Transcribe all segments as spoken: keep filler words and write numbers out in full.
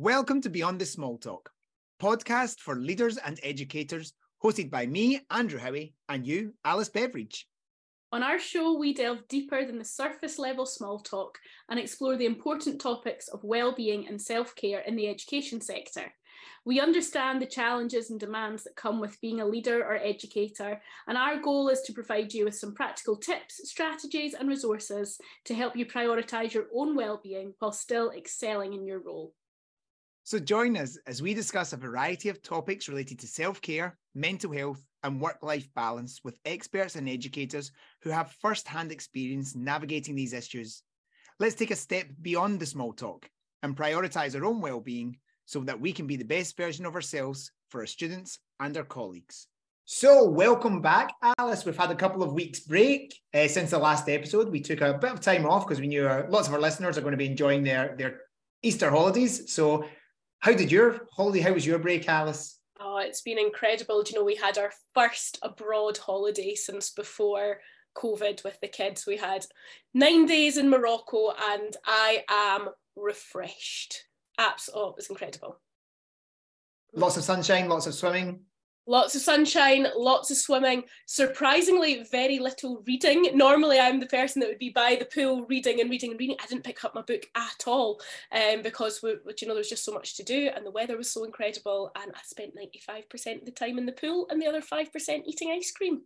Welcome to Beyond the Small Talk, podcast for leaders and educators, hosted by me, Andrew Howie, and you, Alice Beveridge. On our show, we delve deeper than the surface level small talk and explore the important topics of well-being and self-care in the education sector. We understand the challenges and demands that come with being a leader or educator, and our goal is to provide you with some practical tips, strategies, and resources to help you prioritise your own well-being while still excelling in your role. So join us as we discuss a variety of topics related to self-care, mental health, and work-life balance with experts and educators who have first-hand experience navigating these issues. Let's take a step beyond the small talk and prioritise our own well-being so that we can be the best version of ourselves for our students and our colleagues. So welcome back, Alice. We've had a couple of weeks break uh, since the last episode. We took a bit of time off because we knew our, lots of our listeners are going to be enjoying their, their Easter holidays. So How did your holiday, how was your break, Alice? Oh, it's been incredible. Do you know, we had our first abroad holiday since before COVID with the kids. We had nine days in Morocco and I am refreshed. Abs- oh, it was incredible. Lots of sunshine, lots of swimming. Lots of sunshine, lots of swimming. Surprisingly, very little reading. Normally, I'm the person that would be by the pool reading and reading and reading. I didn't pick up my book at all um, because, we, you know, there was just so much to do and the weather was so incredible. And I spent ninety-five percent of the time in the pool and the other five percent eating ice cream.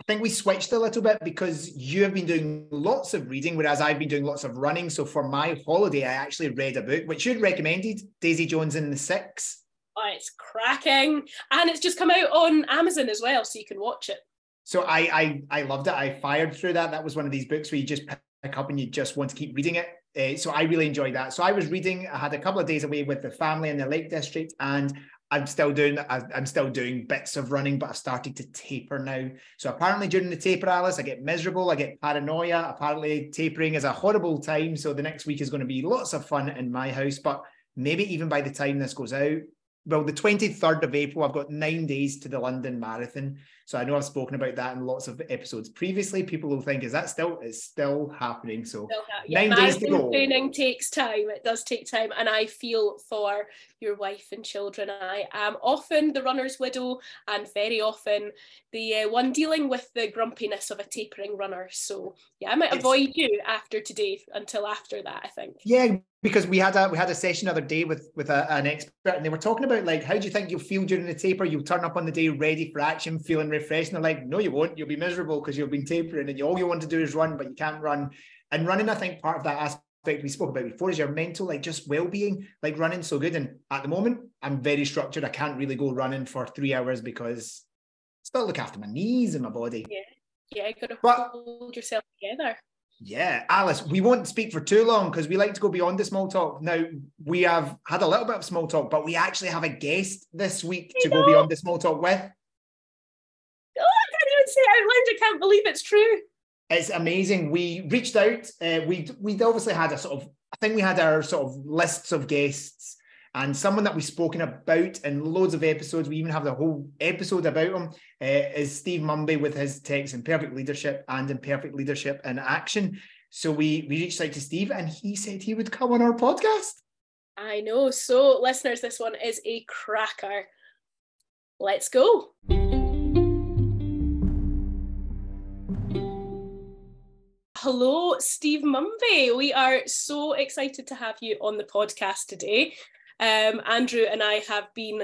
I think we switched a little bit because you have been doing lots of reading, whereas I've been doing lots of running. So for my holiday, I actually read a book, which you'd recommended, Daisy Jones in the Six. Oh, it's cracking. And it's just come out on Amazon as well, so you can watch it. So I, I I loved it. I fired through that. That was one of these books where you just pick up and you just want to keep reading it. Uh, so I really enjoyed that. So I was reading. I had a couple of days away with the family in the Lake District, and I'm still doing I'm still doing bits of running, but I've started to taper now. So apparently during the taper, Alice, I get miserable. I get paranoia. Apparently tapering is a horrible time. So the next week is going to be lots of fun in my house. But maybe even by the time this goes out, well, the twenty-third of April, I've got nine days to the London Marathon. So I know I've spoken about that in lots of episodes previously. People will think, is that still, it's still happening? So still ha- yeah, nine days to go. Training takes time. It does take time. And I feel for your wife and children. I am often the runner's widow and very often the uh, one dealing with the grumpiness of a tapering runner. So yeah, I might it's- avoid you after today until after that, I think. Yeah. Because we had a we had a session the other day with with a, an expert, and they were talking about, like, how do you think you'll feel during the taper? You'll turn up on the day ready for action, feeling refreshed. And they're like, no, you won't. You'll be miserable because you've been tapering, and you, all you want to do is run, but you can't run. And running, I think, part of that aspect we spoke about before is your mental, like, just well-being. Like, running's so good. And at the moment, I'm very structured. I can't really go running for three hours because I still look after my knees and my body. Yeah, yeah, you've got to but, hold yourself together. Yeah, Alice, we won't speak for too long because we like to go beyond the small talk. Now, we have had a little bit of small talk, but we actually have a guest this week I to know. go beyond the small talk with. Oh, I can't even say it out loud. I can't believe it's true. It's amazing. We reached out. Uh, we we'd obviously had a sort of, I think we had our sort of lists of guests and someone that we've spoken about in loads of episodes. We even have the whole episode about him. Uh, is Steve Munby with his text Imperfect Leadership and Imperfect Leadership in Action. So we, we reached out to Steve and he said he would come on our podcast. I know. So listeners, this one is a cracker. Let's go. Hello, Steve Munby. We are so excited to have you on the podcast today. Um, Andrew and I have been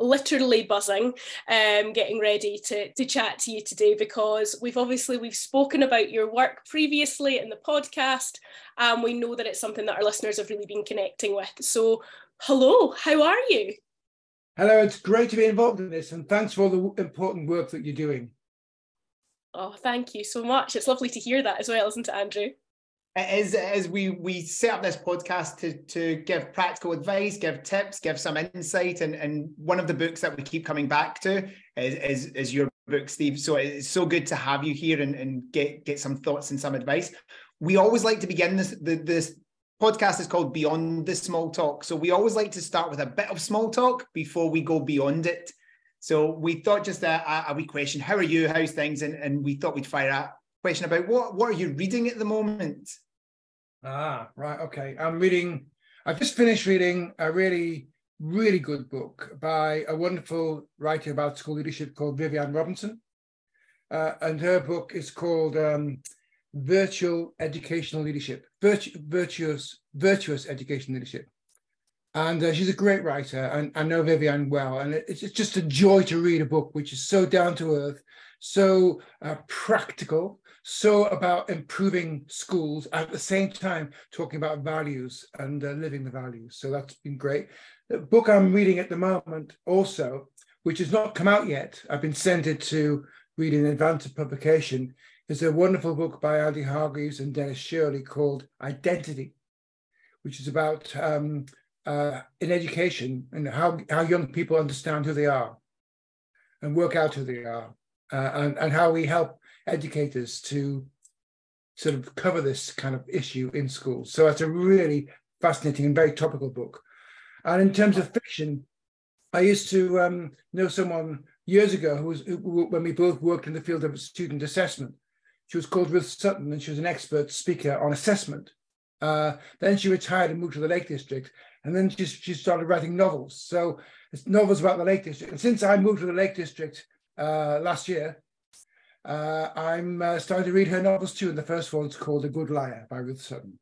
literally buzzing, um, getting ready to, to chat to you today because we've obviously, we've spoken about your work previously in the podcast and we know that it's something that our listeners have really been connecting with. So, hello, how are you? Hello, it's great to be involved in this and thanks for all the important work that you're doing. Oh, thank you so much. It's lovely to hear that as well, isn't it, Andrew? As, as we, we set up this podcast to, to give practical advice, give tips, give some insight. And, and one of the books that we keep coming back to is, is, is your book, Steve. So it's so good to have you here and, and get, get some thoughts and some advice. We always like to begin this, the, this podcast is called Beyond the Small Talk. So we always like to start with a bit of small talk before we go beyond it. So we thought just a, a wee question, how are you, how's things? And, and we thought we'd fire a question about what, what are you reading at the moment? Ah, right. Okay. I'm reading I've just finished reading a really, really good book by a wonderful writer about school leadership called Vivian Robinson. Uh, and her book is called um, Virtual Educational Leadership, Virtu- Virtuous, Virtuous Educational Leadership. And uh, she's a great writer, and I know Vivian well. And it's, it's just a joy to read a book which is so down to earth, so uh, practical, so about improving schools, at the same time talking about values and uh, living the values. So that's been great. The book I'm reading at the moment also, which has not come out yet, I've been sent it to read in advance of publication, is a wonderful book by Andy Hargreaves and Dennis Shirley called Identity, which is about um, uh, in education and how, how young people understand who they are and work out who they are, uh, and, and how we help educators to sort of cover this kind of issue in schools. So it's a really fascinating and very topical book. And in terms of fiction, I used to um, know someone years ago who was, who, when we both worked in the field of student assessment. She was called Ruth Sutton, and she was an expert speaker on assessment. Uh, then she retired and moved to the Lake District, and then she, she started writing novels. So it's novels about the Lake District. And since I moved to the Lake District uh, last year, Uh, I'm uh, starting to read her novels too, and the first one's called A Good Liar by Ruth Sutton.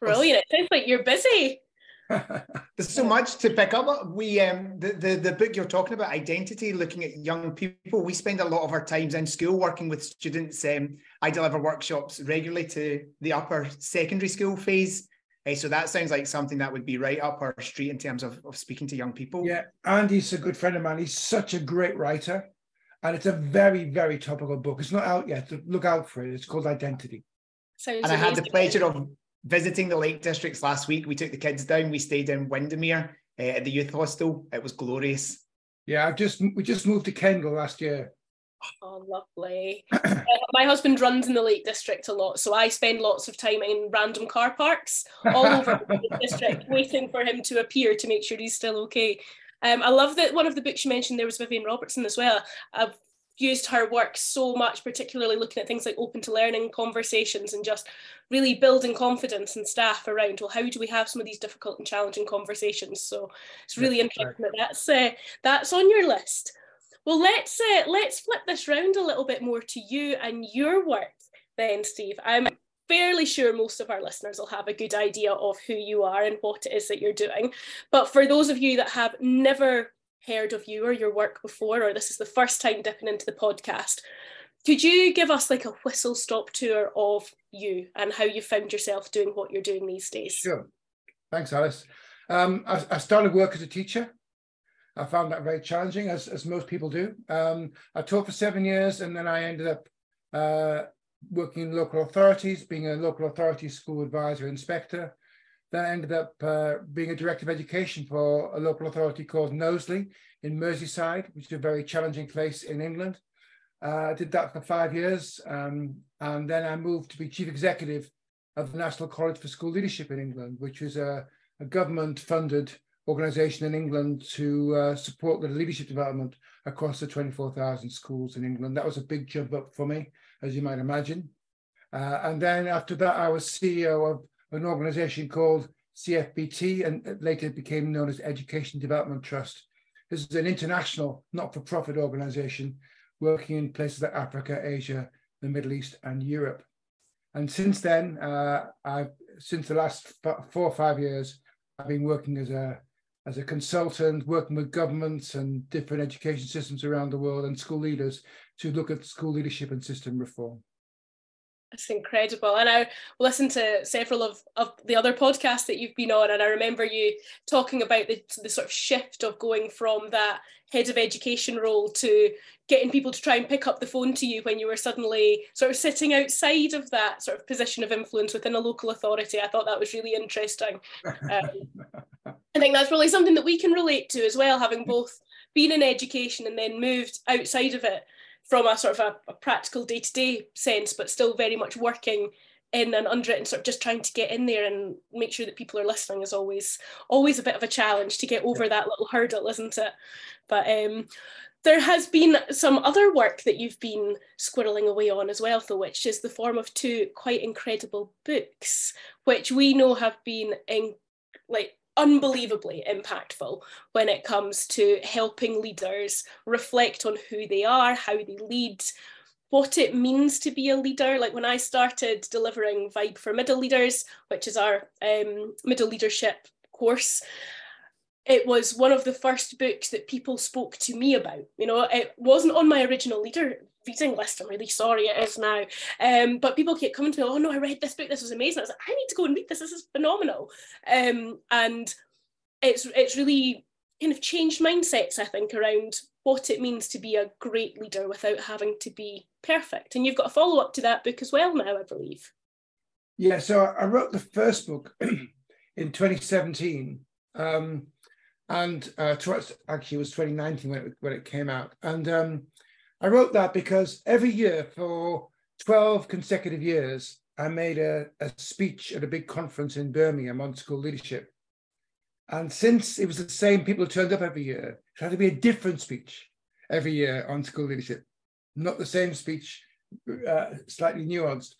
Brilliant! It sounds like you're busy. There's so much to pick up. We um, the, the the book you're talking about, Identity, looking at young people. We spend a lot of our times in school working with students. Um, I deliver workshops regularly to the upper secondary school phase. Hey, so that sounds like something that would be right up our street in terms of, of speaking to young people. Yeah, Andy's a good friend of mine. He's such a great writer. And it's a very, very topical book. It's not out yet. Look out for it. It's called Identity. Sounds and amazing. I had the pleasure of visiting the Lake Districts last week. We took the kids down. We stayed in Windermere uh, at the youth hostel. It was glorious. Yeah, I've just we just moved to Kendal last year. Oh, lovely. uh, my husband runs in the Lake District a lot, so I spend lots of time in random car parks all over the Lake District waiting for him to appear to make sure he's still okay. Um, I love that one of the books you mentioned there was Vivian Robertson as well. I've used her work so much, particularly looking at things like open to learning conversations and just really building confidence in staff around, well, how do we have some of these difficult and challenging conversations? So it's really that's interesting right. that that's, uh, that's on your list. Well, let's, uh, let's flip this round a little bit more to you and your work then, Steve. I'm fairly sure most of our listeners will have a good idea of who you are and what it is that you're doing. But for those of you that have never heard of you or your work before, or this is the first time dipping into the podcast, could you give us like a whistle-stop tour of you and how you found yourself doing what you're doing these days? Sure. Thanks, Alice. Um, I, I started work as a teacher. I found that very challenging, as, as most people do. Um, I taught for seven years and then I ended up... Uh, working in local authorities, being a local authority school advisor, inspector. Then I ended up uh, being a director of education for a local authority called Knowsley in Merseyside, which is a very challenging place in England. Uh, I did that for five years. Um, and then I moved to be chief executive of the National College for School Leadership in England, which is a, a government-funded organisation in England to uh, support the leadership development across the twenty-four thousand schools in England. That was a big jump up for me, as you might imagine. Uh, and then after that, I was C E O of an organization called C F B T, and later it became known as Education Development Trust. This is an international, not-for-profit organization working in places like Africa, Asia, the Middle East, and Europe. And since then, uh, I've, since the last four or five years, I've been working as a as a consultant, working with governments and different education systems around the world and school leaders to look at school leadership and system reform. That's incredible. And I listened to several of, of the other podcasts that you've been on, and I remember you talking about the, the sort of shift of going from that head of education role to getting people to try and pick up the phone to you when you were suddenly sort of sitting outside of that sort of position of influence within a local authority. I thought that was really interesting. Um, I think that's really something that we can relate to as well, having both been in education and then moved outside of it from a sort of a, a practical day-to-day sense, but still very much working in an underwritten sort of just trying to get in there and make sure that people are listening is always always a bit of a challenge to get over that little hurdle, isn't it? But um, there has been some other work that you've been squirreling away on as well, though, which is the form of two quite incredible books, which we know have been in like unbelievably impactful when it comes to helping leaders reflect on who they are, how they lead, what it means to be a leader. Like when I started delivering Vibe for Middle Leaders, which is our um, middle leadership course, it was one of the first books that people spoke to me about. You know, it wasn't on my original leader reading list. I'm really sorry, it is now. Um, but people keep coming to me, oh no, I read this book, this was amazing. I was like, I need to go and read this, this is phenomenal. Um, and it's it's really kind of changed mindsets, I think, around what it means to be a great leader without having to be perfect. And you've got a follow-up to that book as well now, I believe. Yeah, so I wrote the first book in twenty seventeen. Um, And uh, actually, it was twenty nineteen when it, when it came out. And um, I wrote that because every year for twelve consecutive years, I made a, a speech at a big conference in Birmingham on school leadership. And since it was the same people who turned up every year, it had to be a different speech every year on school leadership, not the same speech, uh, slightly nuanced.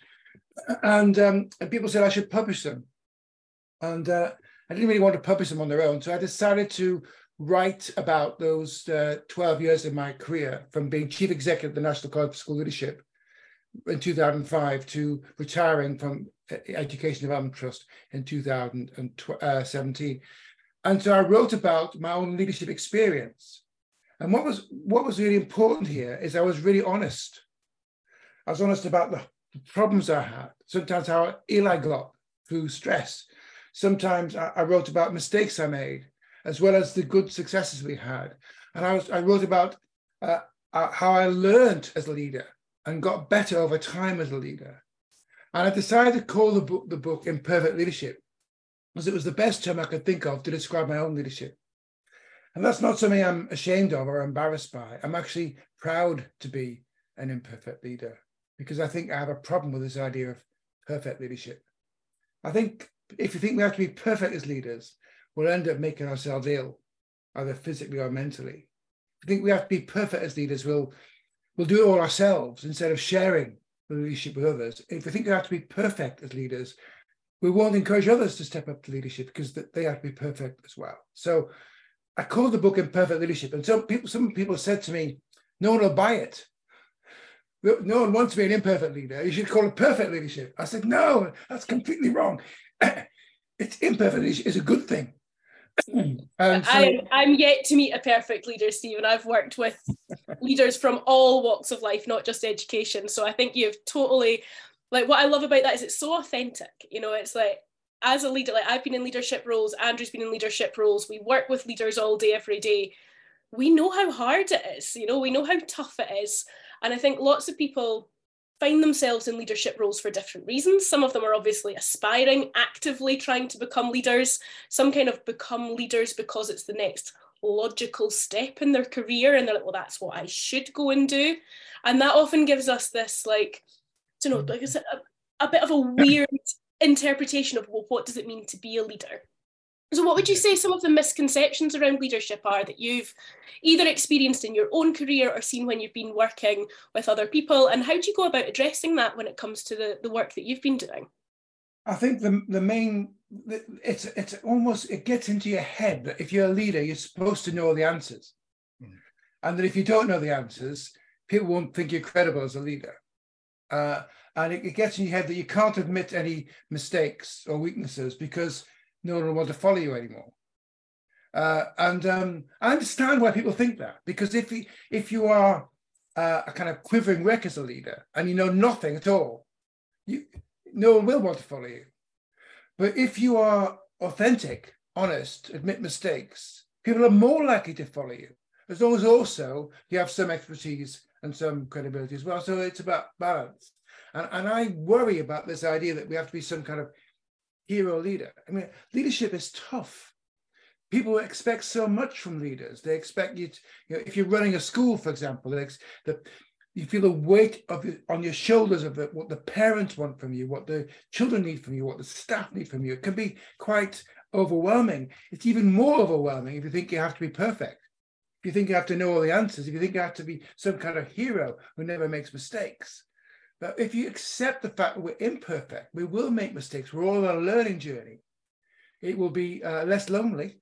And, um, and people said I should publish them. And uh, I didn't really want to publish them on their own, so I decided to write about those uh, twelve years of my career, from being chief executive of the National College for School Leadership in two thousand five to retiring from Education Development Trust in two thousand seventeen. And so I wrote about my own leadership experience. And what was, what was really important here is I was really honest. I was honest about the problems I had, sometimes how ill I got through stress. Sometimes I wrote about mistakes I made, as well as the good successes we had. And I, was, I wrote about uh, how I learned as a leader and got better over time as a leader. And I decided to call the book, the book Imperfect Leadership, because it was the best term I could think of to describe my own leadership. And that's not something I'm ashamed of or embarrassed by. I'm actually proud to be an imperfect leader, because I think I have a problem with this idea of perfect leadership. I think if you think we have to be perfect as leaders, we'll end up making ourselves ill, either physically or mentally. If you think we have to be perfect as leaders, we'll, we'll do it all ourselves instead of sharing the leadership with others. If we think we have to be perfect as leaders, we won't encourage others to step up to leadership because they have to be perfect as well. So I called the book Imperfect Leadership. And some people, some people said to me, no one will buy it. No one wants to be an imperfect leader. You should call it perfect leadership. I said, no, that's completely wrong. It's imperfect leadership is a good thing. Um, so I'm, I'm yet to meet a perfect leader, Stephen. I've worked with leaders from all walks of life, not just education. So I think you've totally, like, what I love about that is it's so authentic. You know, it's like, as a leader, like I've been in leadership roles, Andrew's been in leadership roles. We work with leaders all day, every day. We know how hard it is. You know, we know how tough it is. And I think lots of people find themselves in leadership roles for different reasons. Some of them are obviously aspiring, actively trying to become leaders. Some kind of become leaders because it's the next logical step in their career, and they're like, well, that's what I should go and do. And that often gives us this, like, I don't know, like a, a bit of a weird interpretation of, well, what does it mean to be a leader? So what would you say some of the misconceptions around leadership are that you've either experienced in your own career or seen when you've been working with other people? And how do you go about addressing that when it comes to the, the work that you've been doing? I think the, the main, it's it's almost, it gets into your head that if you're a leader, you're supposed to know all the answers. Mm. And that if you don't know the answers, people won't think you're credible as a leader. Uh, and it, it gets in your head that you can't admit any mistakes or weaknesses because no one will want to follow you anymore. Uh, and um, I understand why people think that, because if you, if you are uh, a kind of quivering wreck as a leader and you know nothing at all, you, no one will want to follow you. But if you are authentic, honest, admit mistakes, people are more likely to follow you, as long as also you have some expertise and some credibility as well. So it's about balance. And, and I worry about this idea that we have to be some kind of hero leader. I mean, leadership is tough. People expect so much from leaders. They expect you to, you know, if you're running a school, for example, the, the, you feel the weight of the, on your shoulders of the, what the parents want from you, what the children need from you, what the staff need from you. It can be quite overwhelming. It's even more overwhelming if you think you have to be perfect, if you think you have to know all the answers, if you think you have to be some kind of hero who never makes mistakes. But if you accept the fact that we're imperfect, we will make mistakes. We're all on a learning journey. It will be uh, less lonely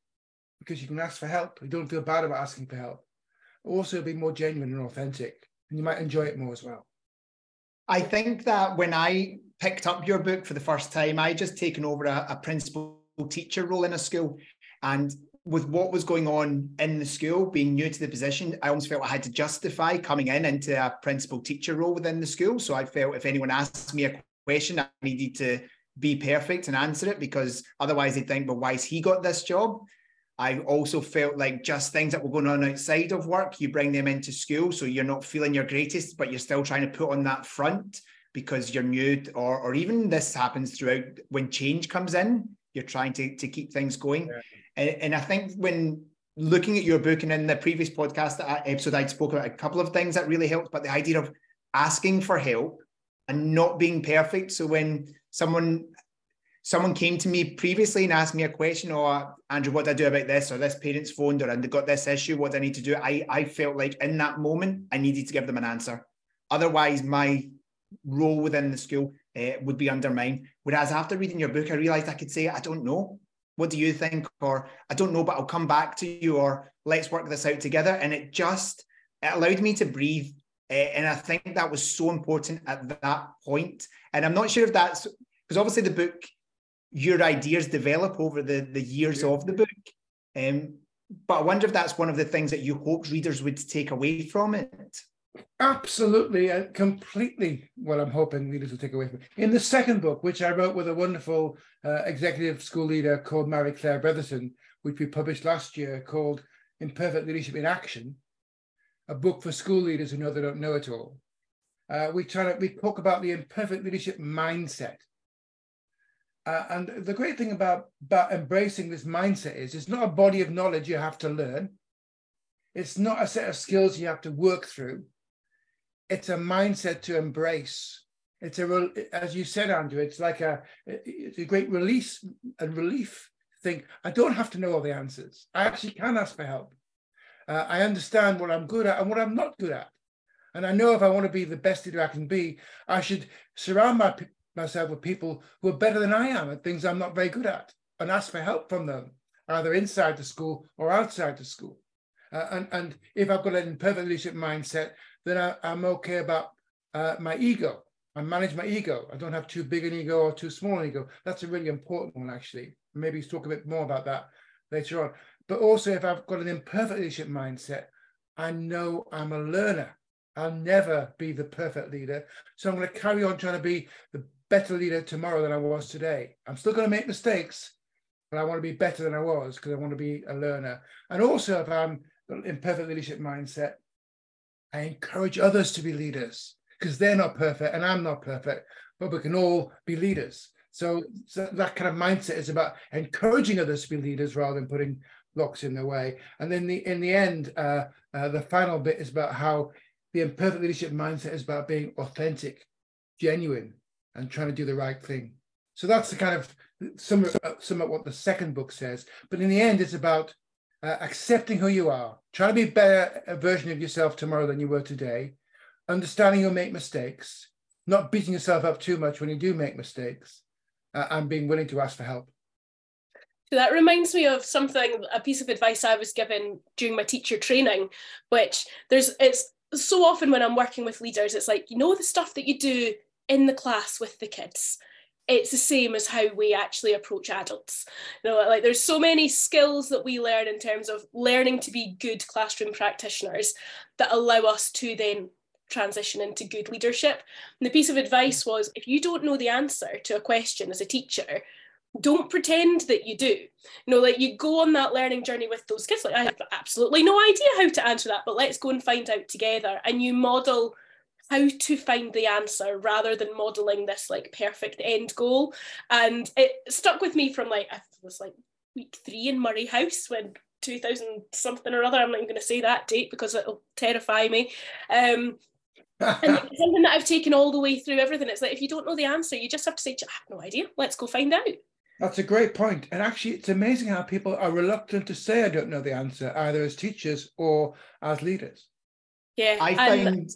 because you can ask for help. You don't feel bad about asking for help. Also be more genuine and authentic, and you might enjoy it more as well. I think that when I picked up your book for the first time, I just taken over a, a principal teacher role in a school, and with what was going on in the school, being new to the position, I almost felt I had to justify coming in into a principal teacher role within the school. So I felt if anyone asked me a question, I needed to be perfect and answer it, because otherwise they'd think, well, why's he got this job? I also felt like just things that were going on outside of work, you bring them into school, so you're not feeling your greatest, but you're still trying to put on that front because you're new, or, or even this happens throughout when change comes in, you're trying to, to keep things going. Yeah. And, and I think when looking at your book and in the previous podcast that I, episode, I'd spoken about a couple of things that really helped, but the idea of asking for help and not being perfect. So when someone someone came to me previously and asked me a question, or, Andrew, what do I do about this? Or this parent's phoned, or they've got this issue, what do I need to do? I, I felt like in that moment, I needed to give them an answer. Otherwise, my role within the school uh, would be undermined. Whereas after reading your book, I realized I could say, I don't know. What do you think? Or I don't know, but I'll come back to you, or let's work this out together. And it just, it allowed me to breathe. Uh, and I think that was so important at that point. And I'm not sure if that's, because obviously the book, your ideas develop over the, the years of the book. Um, but I wonder if that's one of the things that you hoped readers would take away from it. Absolutely, uh, completely what I'm hoping readers will take away from it. In the second book, which I wrote with a wonderful uh, executive school leader called Marie-Claire Bretherton, which we published last year, called Imperfect Leadership in Action, a book for school leaders who know they don't know it all. Uh, we, try to, we talk about the imperfect leadership mindset. Uh, and the great thing about, about embracing this mindset is it's not a body of knowledge you have to learn. It's not a set of skills you have to work through. It's a mindset to embrace. It's a, as you said, Andrew, it's like a, it's a great release and relief to think, I don't have to know all the answers. I actually can ask for help. Uh, I understand what I'm good at and what I'm not good at. And I know if I want to be the best leader I can be, I should surround my myself with people who are better than I am at things I'm not very good at, and ask for help from them, either inside the school or outside the school. Uh, and, and if I've got an imperfect leadership mindset, then I, I'm okay about uh, my ego. I manage my ego. I don't have too big an ego or too small an ego. That's a really important one, actually. Maybe we'll talk a bit more about that later on. But also, if I've got an imperfect leadership mindset, I know I'm a learner. I'll never be the perfect leader. So I'm going to carry on trying to be the better leader tomorrow than I was today. I'm still going to make mistakes, but I want to be better than I was because I want to be a learner. And also, if I'm imperfect leadership mindset, I encourage others to be leaders because they're not perfect and I'm not perfect, but we can all be leaders. So, so that kind of mindset is about encouraging others to be leaders rather than putting blocks in their way. And then the, in the end, uh, uh, the final bit is about how the imperfect leadership mindset is about being authentic, genuine, and trying to do the right thing. So that's the kind of sum of what the second book says. But in the end, it's about Uh, accepting who you are, trying to be a better version of yourself tomorrow than you were today, understanding you'll make mistakes, not beating yourself up too much when you do make mistakes, uh, and being willing to ask for help. That reminds me of something, a piece of advice I was given during my teacher training, which there's, it's so often when I'm working with leaders, it's like, you know, the stuff that you do in the class with the kids, it's the same as how we actually approach adults. You know, like there's so many skills that we learn in terms of learning to be good classroom practitioners that allow us to then transition into good leadership. And the piece of advice was, if you don't know the answer to a question as a teacher, don't pretend that you do. You know, like you go on that learning journey with those kids. Like, I have absolutely no idea how to answer that, but let's go and find out together. And you model how to find the answer rather than modeling this like perfect end goal. And it stuck with me from like, I was like week three in Murray House when two thousand something or other, I'm not even going to say that date because it'll terrify me. Um, and like, something that I've taken all the way through everything. It's like, if you don't know the answer, you just have to say, I have no idea, let's go find out. That's a great point. And actually, it's amazing how people are reluctant to say, I don't know the answer, either as teachers or as leaders. Yeah. I find...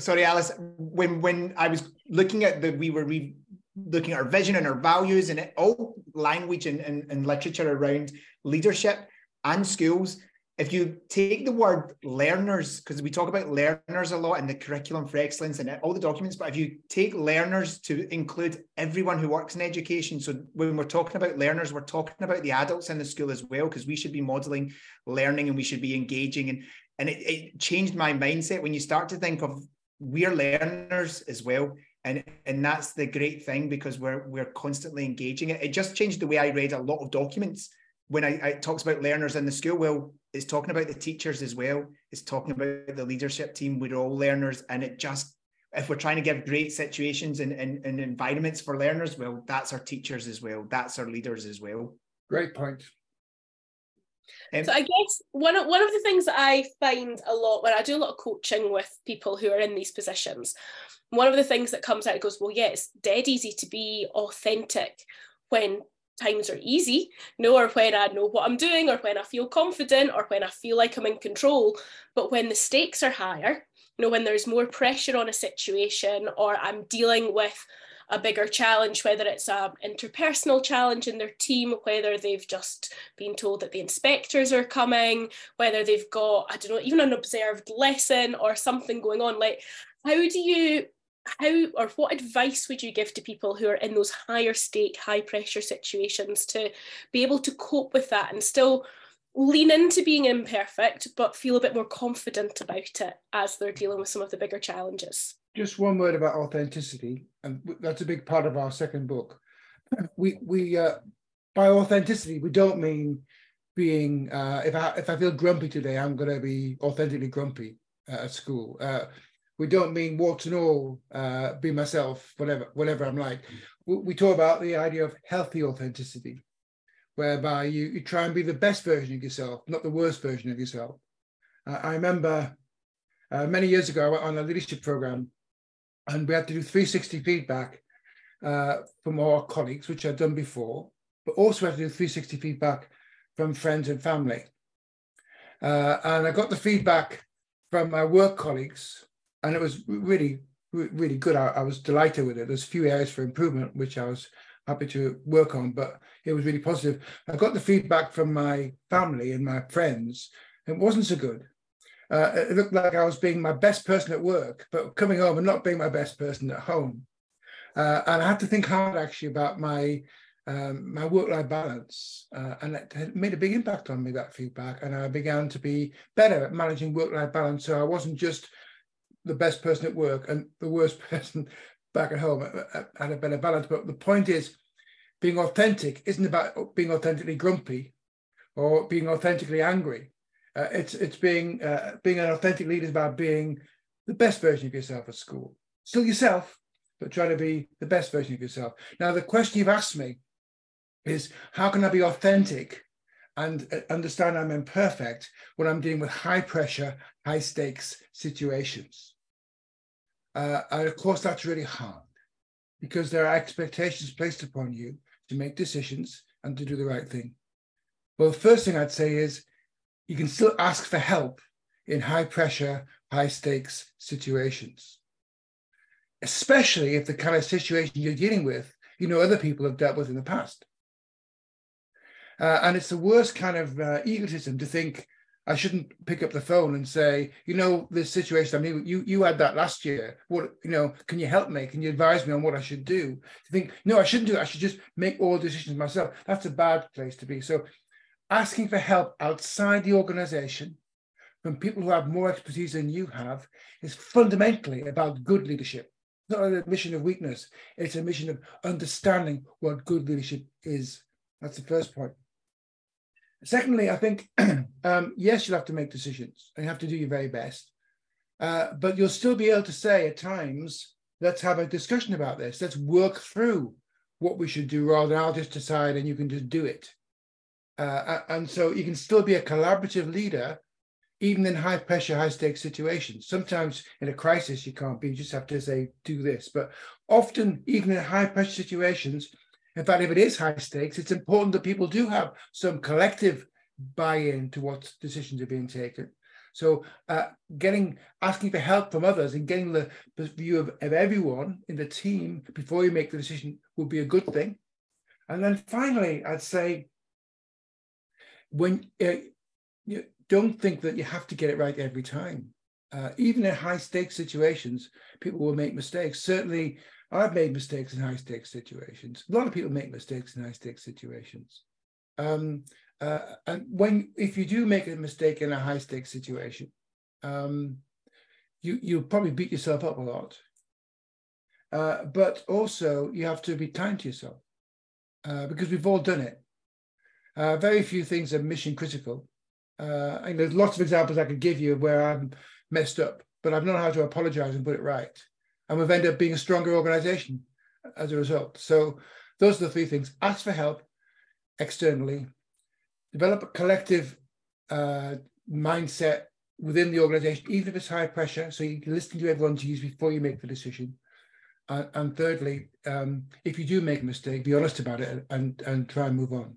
Sorry, Alice, when when I was looking at the, we were re looking at our vision and our values, and it all language and, and, and literature around leadership and schools. If you take the word learners, because we talk about learners a lot in the Curriculum for Excellence and all the documents, but if you take learners to include everyone who works in education, so when we're talking about learners, we're talking about the adults in the school as well, because we should be modeling learning and we should be engaging. And, and it, it changed my mindset when you start to think of we're learners as well. And, and that's the great thing, because we're, we're constantly engaging it. It just changed the way I read a lot of documents. When I, I talks about learners in the school, well, it's talking about the teachers as well. It's talking about the leadership team. We're all learners. And it just, if we're trying to give great situations and, and, and environments for learners, well, that's our teachers as well. That's our leaders as well. Great point. Um, so I guess one of, one of the things that I find a lot when I do a lot of coaching with people who are in these positions, one of the things that comes out, it goes, well, yeah, it's dead easy to be authentic when times are easy, you know, or when I know what I'm doing, or when I feel confident, or when I feel like I'm in control. But when the stakes are higher, you know, when there's more pressure on a situation, or I'm dealing with a bigger challenge, whether it's an interpersonal challenge in their team, whether they've just been told that the inspectors are coming, whether they've got, I don't know, even an observed lesson or something going on, like, how do you, how or what advice would you give to people who are in those higher stake, high pressure situations to be able to cope with that and still lean into being imperfect, but feel a bit more confident about it as they're dealing with some of the bigger challenges? Just one word about authenticity, and that's a big part of our second book. We, we uh, by authenticity, we don't mean being, uh, if, I, if I feel grumpy today, I'm going to be authentically grumpy uh, at school. Uh, We don't mean warts and all, uh, be myself, whatever, whatever I'm like. We, we talk about the idea of healthy authenticity, whereby you, you try and be the best version of yourself, not the worst version of yourself. Uh, I remember uh, many years ago, I went on a leadership program and we had to do three sixty feedback uh, from our colleagues, which I'd done before, but also had to do three sixty feedback from friends and family. Uh, and I got the feedback from my work colleagues, and it was really, really good. I, I was delighted with it. There's a few areas for improvement, which I was happy to work on, but it was really positive. I got the feedback from my family and my friends. It wasn't so good. Uh, it looked like I was being my best person at work, but coming home and not being my best person at home. Uh, and I had to think hard, actually, about my um, my work-life balance. Uh, and it made a big impact on me, that feedback. And I began to be better at managing work-life balance. So I wasn't just the best person at work and the worst person back at home. I had a better balance. But the point is, being authentic isn't about being authentically grumpy or being authentically angry. Uh, it's it's being uh, being an authentic leader is about being the best version of yourself at school. Still yourself, but try to be the best version of yourself. Now, the question you've asked me is, how can I be authentic and understand I'm imperfect when I'm dealing with high pressure, high stakes situations? Uh, and of course, that's really hard, because there are expectations placed upon you to make decisions and to do the right thing. Well, the first thing I'd say is you can still ask for help in high pressure, high stakes situations, especially if the kind of situation you're dealing with, you know, other people have dealt with in the past. Uh, and it's the worst kind of uh, egotism to think I shouldn't pick up the phone and say, you know, this situation, I mean, you, you had that last year. What, you know, can you help me? Can you advise me on what I should do? To think, no, I shouldn't do it. I should just make all decisions myself. That's a bad place to be. So asking for help outside the organization from people who have more expertise than you have is fundamentally about good leadership. It's not an admission of weakness. It's a mission of understanding what good leadership is. That's the first point. Secondly, I think, um, yes, you'll have to make decisions and you have to do your very best, uh, but you'll still be able to say at times, let's have a discussion about this. Let's work through what we should do rather than I'll just decide and you can just do it. Uh, and so you can still be a collaborative leader, even in high pressure, high stakes situations. Sometimes in a crisis, you can't be, you just have to say, do this. But often, even in high pressure situations, in fact, if it is high stakes, it's important that people do have some collective buy-in to what decisions are being taken. So uh, getting, asking for help from others and getting the view of, of everyone in the team before you make the decision would be a good thing. And then finally, I'd say, when uh, you don't think that you have to get it right every time. Uh, even in high stakes situations, people will make mistakes. Certainly, I've made mistakes in high stakes situations. A lot of people make mistakes in high stakes situations. Um, uh, and when, if you do make a mistake in a high stakes situation, um, you, you'll probably beat yourself up a lot. Uh, but also, you have to be kind to yourself, uh, because we've all done it. Uh, very few things are mission critical. Uh, and there's lots of examples I could give you where I'm messed up, but I've known how to apologize and put it right. And we've ended up being a stronger organization as a result. So those are the three things. Ask for help externally, develop a collective uh, mindset within the organization, even if it's high pressure, so you can listen to everyone's views before you make the decision. Uh, and thirdly, um, if you do make a mistake, be honest about it and, and try and move on.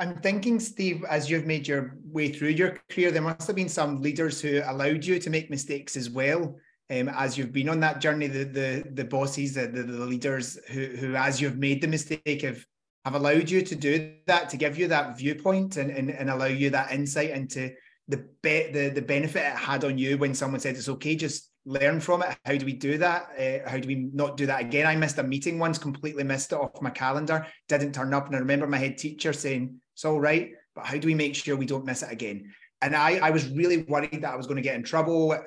I'm thinking, Steve, as you've made your way through your career, there must have been some leaders who allowed you to make mistakes as well. Um, as you've been on that journey, the the, the bosses, the, the, the leaders who, who, as you've made the mistake, have, have allowed you to do that, to give you that viewpoint and, and, and allow you that insight into the, be the, the benefit it had on you when someone said, it's okay, just learn from it. How do we do that? Uh, how do we not do that again? I missed a meeting once, completely missed it off my calendar, didn't turn up. And I remember my head teacher saying, it's all right, but how do we make sure we don't miss it again? And I, I was really worried that I was going to get in trouble.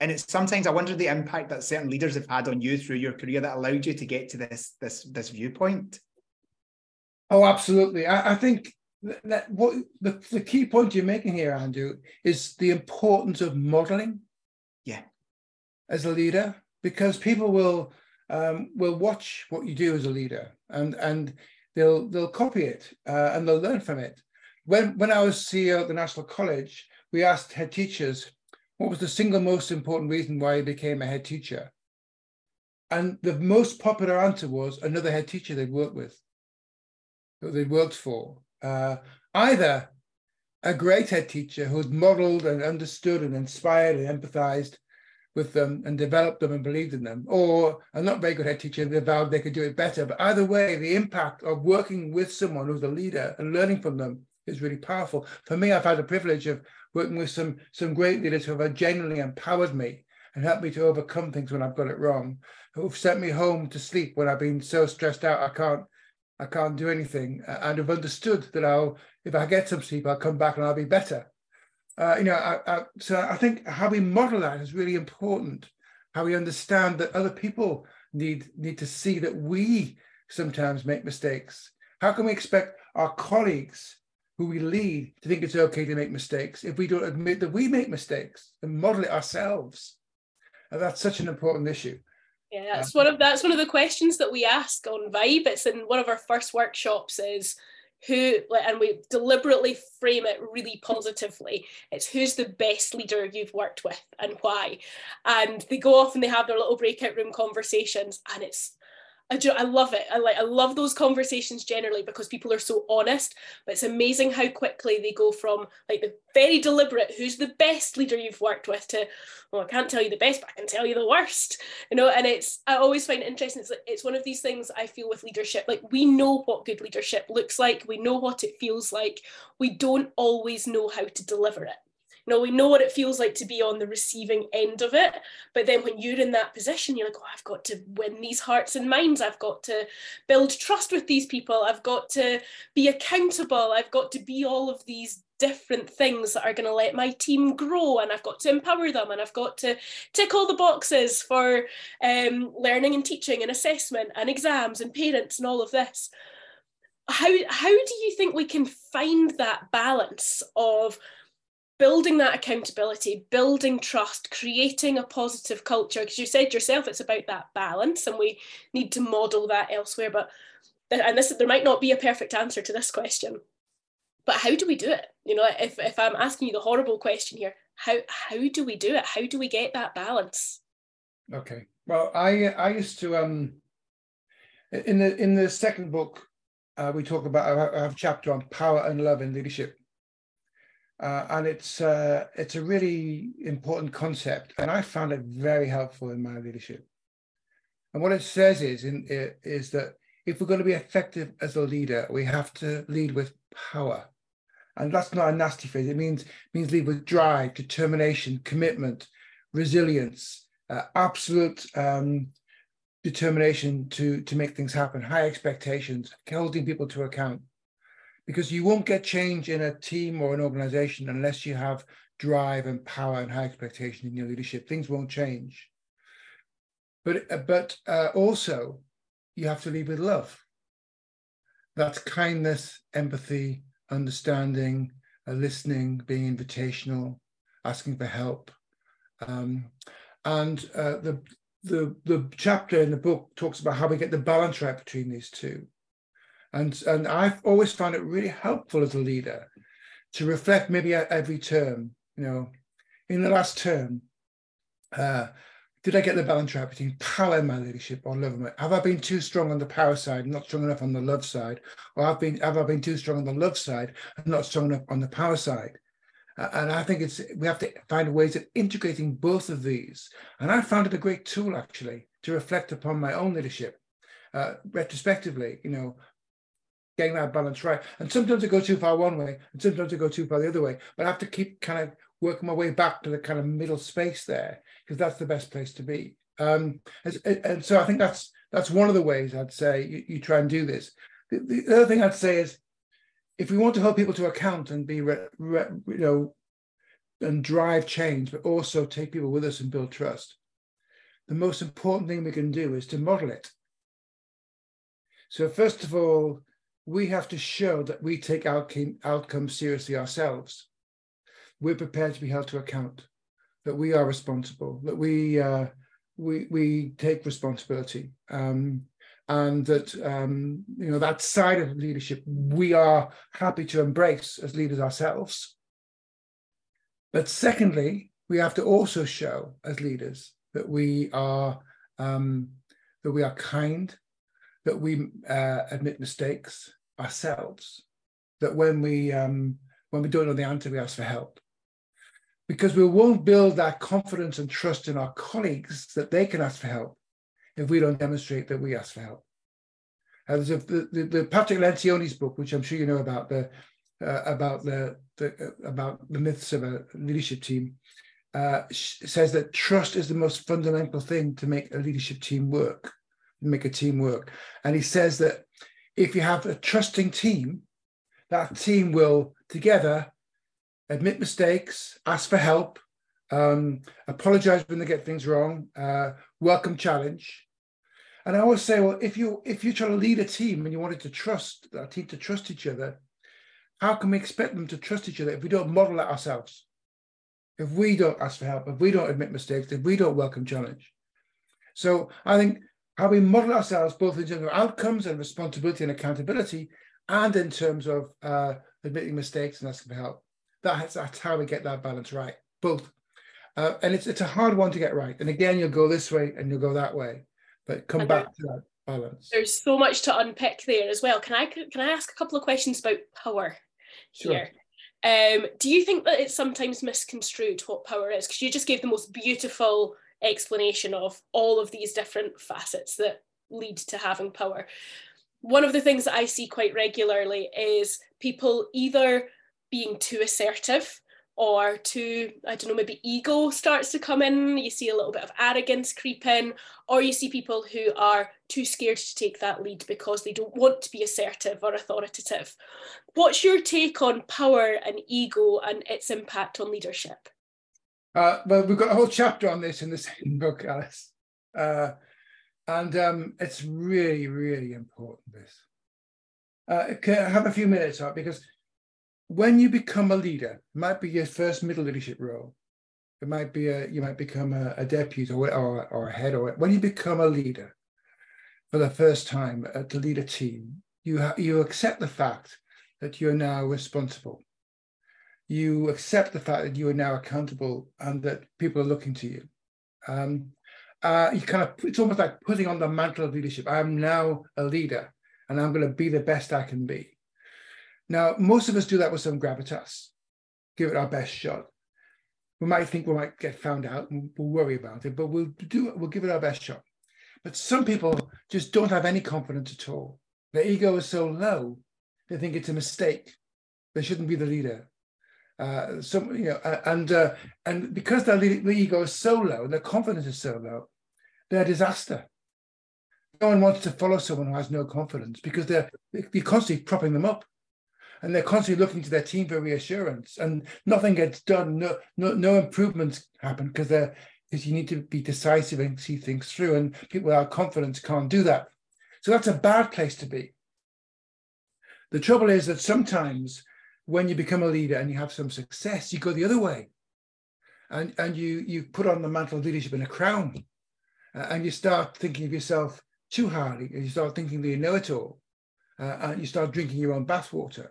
And it's sometimes I wonder the impact that certain leaders have had on you through your career that allowed you to get to this, this, this viewpoint. Oh, absolutely. I, I think that what the, the key point you're making here, Andrew, is the importance of modeling. Yeah. As a leader, because people will um, will watch what you do as a leader, and and they'll they'll copy it uh, and they'll learn from it. When when I was C E O at the National College, we asked head teachers what was the single most important reason why he became a head teacher, and the most popular answer was another head teacher they'd worked with, that they'd worked for, uh, either a great head teacher who'd modelled and understood and inspired and empathised with them and developed them and believed in them, or a not very good head teacher, they vowed they could do it better. But either way, the impact of working with someone who's a leader and learning from them is really powerful. For me, I've had the privilege of working with some, some great leaders who have genuinely empowered me and helped me to overcome things when I've got it wrong, who've sent me home to sleep when I've been so stressed out I can't, I can't do anything, and have understood that I'll, if I get some sleep, I'll come back and I'll be better. Uh, you know, I, I, so I think how we model that is really important. How we understand that other people need need to see that we sometimes make mistakes. How can we expect our colleagues who we lead to think it's okay to make mistakes if we don't admit that we make mistakes and model it ourselves? And that's such an important issue. Yeah, that's um, one of that's one of the questions that we ask on Vibe. It's in one of our first workshops. Is who, and we deliberately frame it really positively, it's who's the best leader you've worked with and why. And they go off and they have their little breakout room conversations, and it's, I, I love it. I, like, I love those conversations generally because people are so honest, but it's amazing how quickly they go from like the very deliberate, who's the best leader you've worked with, to, well, I can't tell you the best, but I can tell you the worst, you know. And it's, I always find it interesting. It's, it's one of these things I feel with leadership, like we know what good leadership looks like. We know what it feels like. We don't always know how to deliver it. You know, we know what it feels like to be on the receiving end of it, but then when you're in that position, you're like, oh, I've got to win these hearts and minds. I've got to build trust with these people. I've got to be accountable. I've got to be all of these different things that are going to let my team grow, and I've got to empower them, and I've got to tick all the boxes for um, learning and teaching and assessment and exams and parents and all of this. How, how do you think we can find that balance of building that accountability, building trust, creating a positive culture? Because you said yourself, it's about that balance, and we need to model that elsewhere. But, and this, there might not be a perfect answer to this question, but how do we do it? You know, if, if I'm asking you the horrible question here, how, how do we do it? How do we get that balance? Okay. Well, I, I used to, um, in the, in the second book, uh, we talk about, I have a chapter on power and love in leadership. Uh, and it's uh, it's a really important concept, and I found it very helpful in my leadership. And what it says is in, is that if we're going to be effective as a leader, we have to lead with power. And that's not a nasty phrase. It means, means lead with drive, determination, commitment, resilience, uh, absolute um, determination to, to make things happen, high expectations, holding people to account. Because you won't get change in a team or an organization unless you have drive and power and high expectation in your leadership. Things won't change. But, but uh, also, you have to lead with love. That's kindness, empathy, understanding, uh, listening, being invitational, asking for help. Um, and uh, the, the, the chapter in the book talks about how we get the balance right between these two. And, and I've always found it really helpful as a leader to reflect maybe at every term, you know, in the last term, uh, did I get the balance right between power in my leadership or love? Have I been too strong on the power side and not strong enough on the love side? Or have, been, have I been too strong on the love side and not strong enough on the power side? Uh, and I think it's we have to find ways of integrating both of these. And I found it a great tool, actually, to reflect upon my own leadership uh, retrospectively, you know, getting that balance right. And sometimes I go too far one way and sometimes I go too far the other way. But I have to keep kind of working my way back to the kind of middle space there, because that's the best place to be. Um, and, and so I think that's that's one of the ways I'd say you, you try and do this. The, the other thing I'd say is, if we want to hold people to account and be, re, re, you know, and drive change, but also take people with us and build trust, the most important thing we can do is to model it. So first of all, we have to show that we take outcome, outcomes seriously ourselves. We're prepared to be held to account, that we are responsible, that we uh, we we take responsibility, um, and that um, you know that side of leadership we are happy to embrace as leaders ourselves. But secondly, we have to also show as leaders that we are um, that we are kind, that we uh, admit mistakes ourselves, that when we um, when we don't know the answer, we ask for help. Because we won't build that confidence and trust in our colleagues that they can ask for help if we don't demonstrate that we ask for help. Uh, there's a, the, the, the Patrick Lencioni's book, which I'm sure you know about, the uh, about the, the uh, about the myths of a leadership team, uh, says that trust is the most fundamental thing to make a leadership team work, make a team work. And he says that if you have a trusting team, that team will together admit mistakes, ask for help, um, apologize when they get things wrong, uh, welcome challenge. And I always say, well, if you if you try to lead a team and you wanted to trust that team to trust each other, how can we expect them to trust each other if we don't model that ourselves? If we don't ask for help, if we don't admit mistakes, if we don't welcome challenge. So I think how we model ourselves, both in terms of outcomes and responsibility and accountability, and in terms of uh, admitting mistakes and asking for help. That's, that's how we get that balance right, both. Uh, and it's it's a hard one to get right. And again, you'll go this way and you'll go that way, but come back to that balance. There's so much to unpick there as well. Can I can I ask a couple of questions about power here? Sure. Um, do you think that it's sometimes misconstrued what power is? Because you just gave the most beautiful explanation of all of these different facets that lead to having power. One of the things that I see quite regularly is people either being too assertive or too, I don't know, maybe ego starts to come in. You see a little bit of arrogance creep in, or you see people who are too scared to take that lead because they don't want to be assertive or authoritative. What's your take on power and ego and its impact on leadership? Uh, well, we've got a whole chapter on this in the same book, Alice. Uh, and um, it's really, really important, this. Uh, can I have a few minutes, right, because when you become a leader, it might be your first middle leadership role. It might be a, you might become a, a deputy or, or, or a head. Or when you become a leader for the first time uh, to lead a team, you ha you accept the fact that you're now responsible. You accept the fact that you are now accountable and that people are looking to you. Um, uh, you kind of, it's almost like putting on the mantle of leadership. I am now a leader, and I'm going to be the best I can be. Now, most of us do that with some gravitas, give it our best shot. We might think we might get found out and we'll worry about it, but we'll do it, we'll give it our best shot. But some people just don't have any confidence at all. Their ego is so low, they think it's a mistake. They shouldn't be the leader. Uh, some, you know, and uh, and because their the ego is so low, their confidence is so low, they're a disaster. No one wants to follow someone who has no confidence because they're, they're constantly propping them up, and they're constantly looking to their team for reassurance, and nothing gets done. No, no, no improvements happen because they're. Is you need to be decisive and see things through, and people without confidence can't do that. So that's a bad place to be. The trouble is that sometimes when you become a leader and you have some success, you go the other way, and, and you, you put on the mantle of leadership in a crown, uh, and you start thinking of yourself too highly, and you start thinking that you know it all, uh, and you start drinking your own bathwater.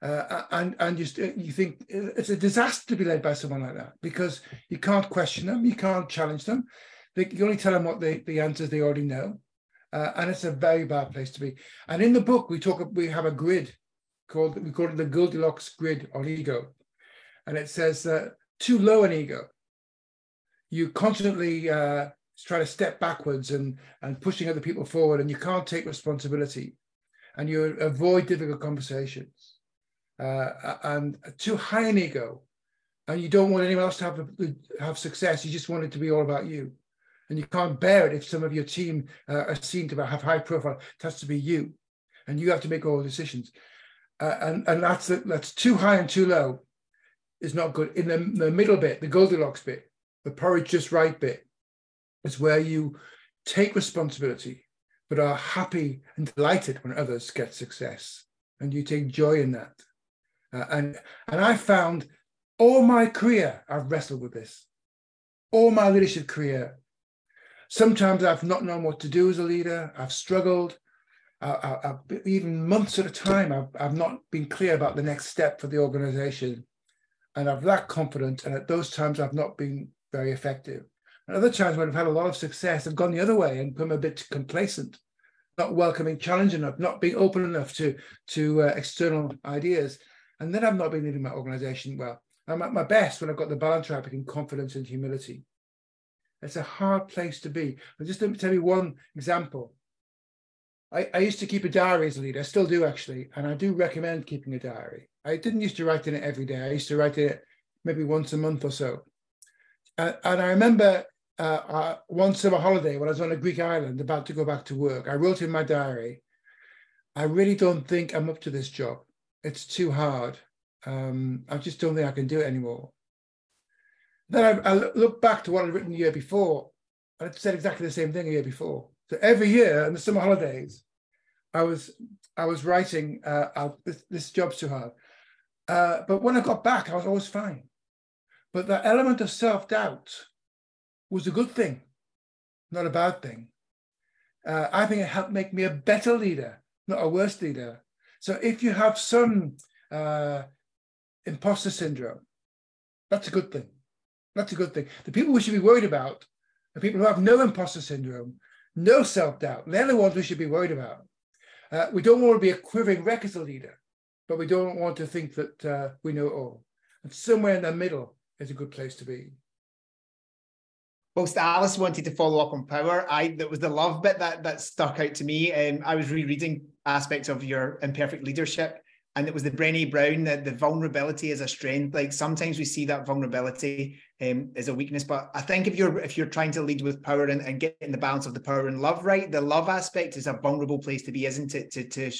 Uh, and and you, you think it's a disaster to be led by someone like that, because you can't question them, you can't challenge them. They, you only tell them what they, the answers they already know. Uh, and it's a very bad place to be. And in the book, we talk, we have a grid called, we call it the Goldilocks grid on ego. And it says uh, too low an ego, you constantly uh, try to step backwards and, and pushing other people forward, and you can't take responsibility, and you avoid difficult conversations. Uh, and too high an ego, and you don't want anyone else to have, a, have success. You just want it to be all about you, and you can't bear it if some of your team uh, are seen to have high profile. It has to be you, and you have to make all the decisions. Uh, and and that's that's too high and too low is not good. In the, the middle bit, the Goldilocks bit, the porridge just right bit, is where you take responsibility, but are happy and delighted when others get success, and you take joy in that. Uh, and and I found all my career I've wrestled with this, all my leadership career. Sometimes I've not known what to do as a leader. I've struggled. I, I, I've, even months at a time, I've, I've not been clear about the next step for the organization. And I've lacked confidence. And at those times, I've not been very effective. And other times when I've had a lot of success, I've gone the other way and become a bit complacent, not welcoming challenge enough, not being open enough to, to uh, external ideas. And then I've not been leading my organization well. I'm at my best when I've got the balance right between confidence and humility. It's a hard place to be. But just let me tell you one example. I, I used to keep a diary as a leader. I still do, actually. And I do recommend keeping a diary. I didn't used to write in it every day. I used to write in it maybe once a month or so. Uh, and I remember uh, uh, one summer holiday when I was on a Greek island about to go back to work, I wrote in my diary, I really don't think I'm up to this job. It's too hard. Um, I just don't think I can do it anymore. Then I, I look back to what I'd written the year before, and I'd said exactly the same thing a year before. So every year in the summer holidays, I was I was writing, uh, I, this, this job's too hard. Uh, but when I got back, I was always fine. But that element of self-doubt was a good thing, not a bad thing. Uh, I think it helped make me a better leader, not a worse leader. So if you have some uh, imposter syndrome, that's a good thing. That's a good thing. The people we should be worried about are people who have no imposter syndrome, no self-doubt. They're the ones we should be worried about. Uh, we don't want to be a quivering wreck as a leader, but we don't want to think that uh, we know it all. And somewhere in the middle is a good place to be. Whilst Alice wanted to follow up on power, I that was the love bit that, that stuck out to me. And I was rereading aspects of your Imperfect Leadership, and it was the Brené Brown that the vulnerability is a strength. Like sometimes we see that vulnerability um, as a weakness, but I think if you're if you're trying to lead with power and, and getting the balance of the power and love right, the love aspect is a vulnerable place to be, isn't it? To to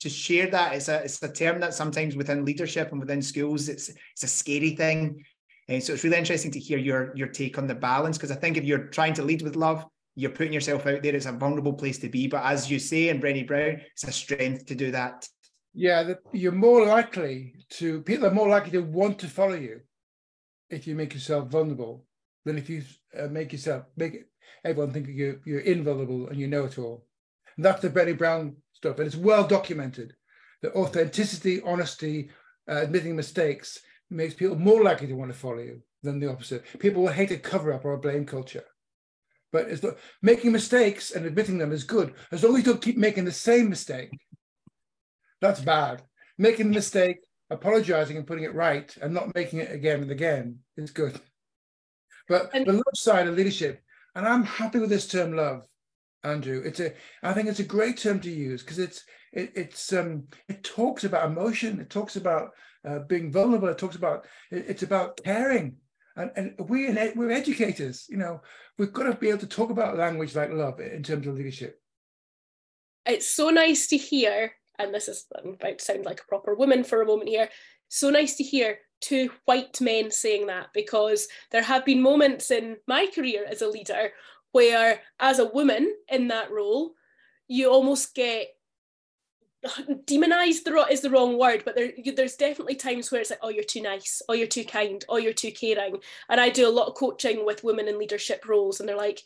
to share that it's a it's a term that sometimes within leadership and within schools it's it's a scary thing. And so it's really interesting to hear your, your take on the balance, because I think if you're trying to lead with love, you're putting yourself out there. It's a vulnerable place to be. But as you say in Brené Brown, it's a strength to do that. Yeah, the, you're more likely to, people are more likely to want to follow you if you make yourself vulnerable than if you uh, make yourself, make it, everyone think you're, you're invulnerable and you know it all. And that's the Brené Brown stuff. And it's well documented. The authenticity, honesty, uh, admitting mistakes makes people more likely to want to follow you than the opposite. People will hate a cover-up or a blame culture. But it's not, making mistakes and admitting them is good. As long as you don't keep making the same mistake, that's bad. Making a mistake, apologizing and putting it right and not making it again and again is good. But and the love side of leadership, and I'm happy with this term love. Andrew. It's a, I think it's a great term to use because it's, it, it's, um, it talks about emotion. It talks about uh, being vulnerable. It talks about, it, it's about caring. And, and we, we're educators, you know, we've got to be able to talk about language like love in terms of leadership. It's so nice to hear, and this is, I'm about to sound like a proper woman for a moment here, so nice to hear two white men saying that, because there have been moments in my career as a leader where, as a woman in that role, you almost get demonized is the wrong word, but there, there's definitely times where it's like, oh, you're too nice, oh, you're too kind, oh, you're too caring. And I do a lot of coaching with women in leadership roles, and they're like,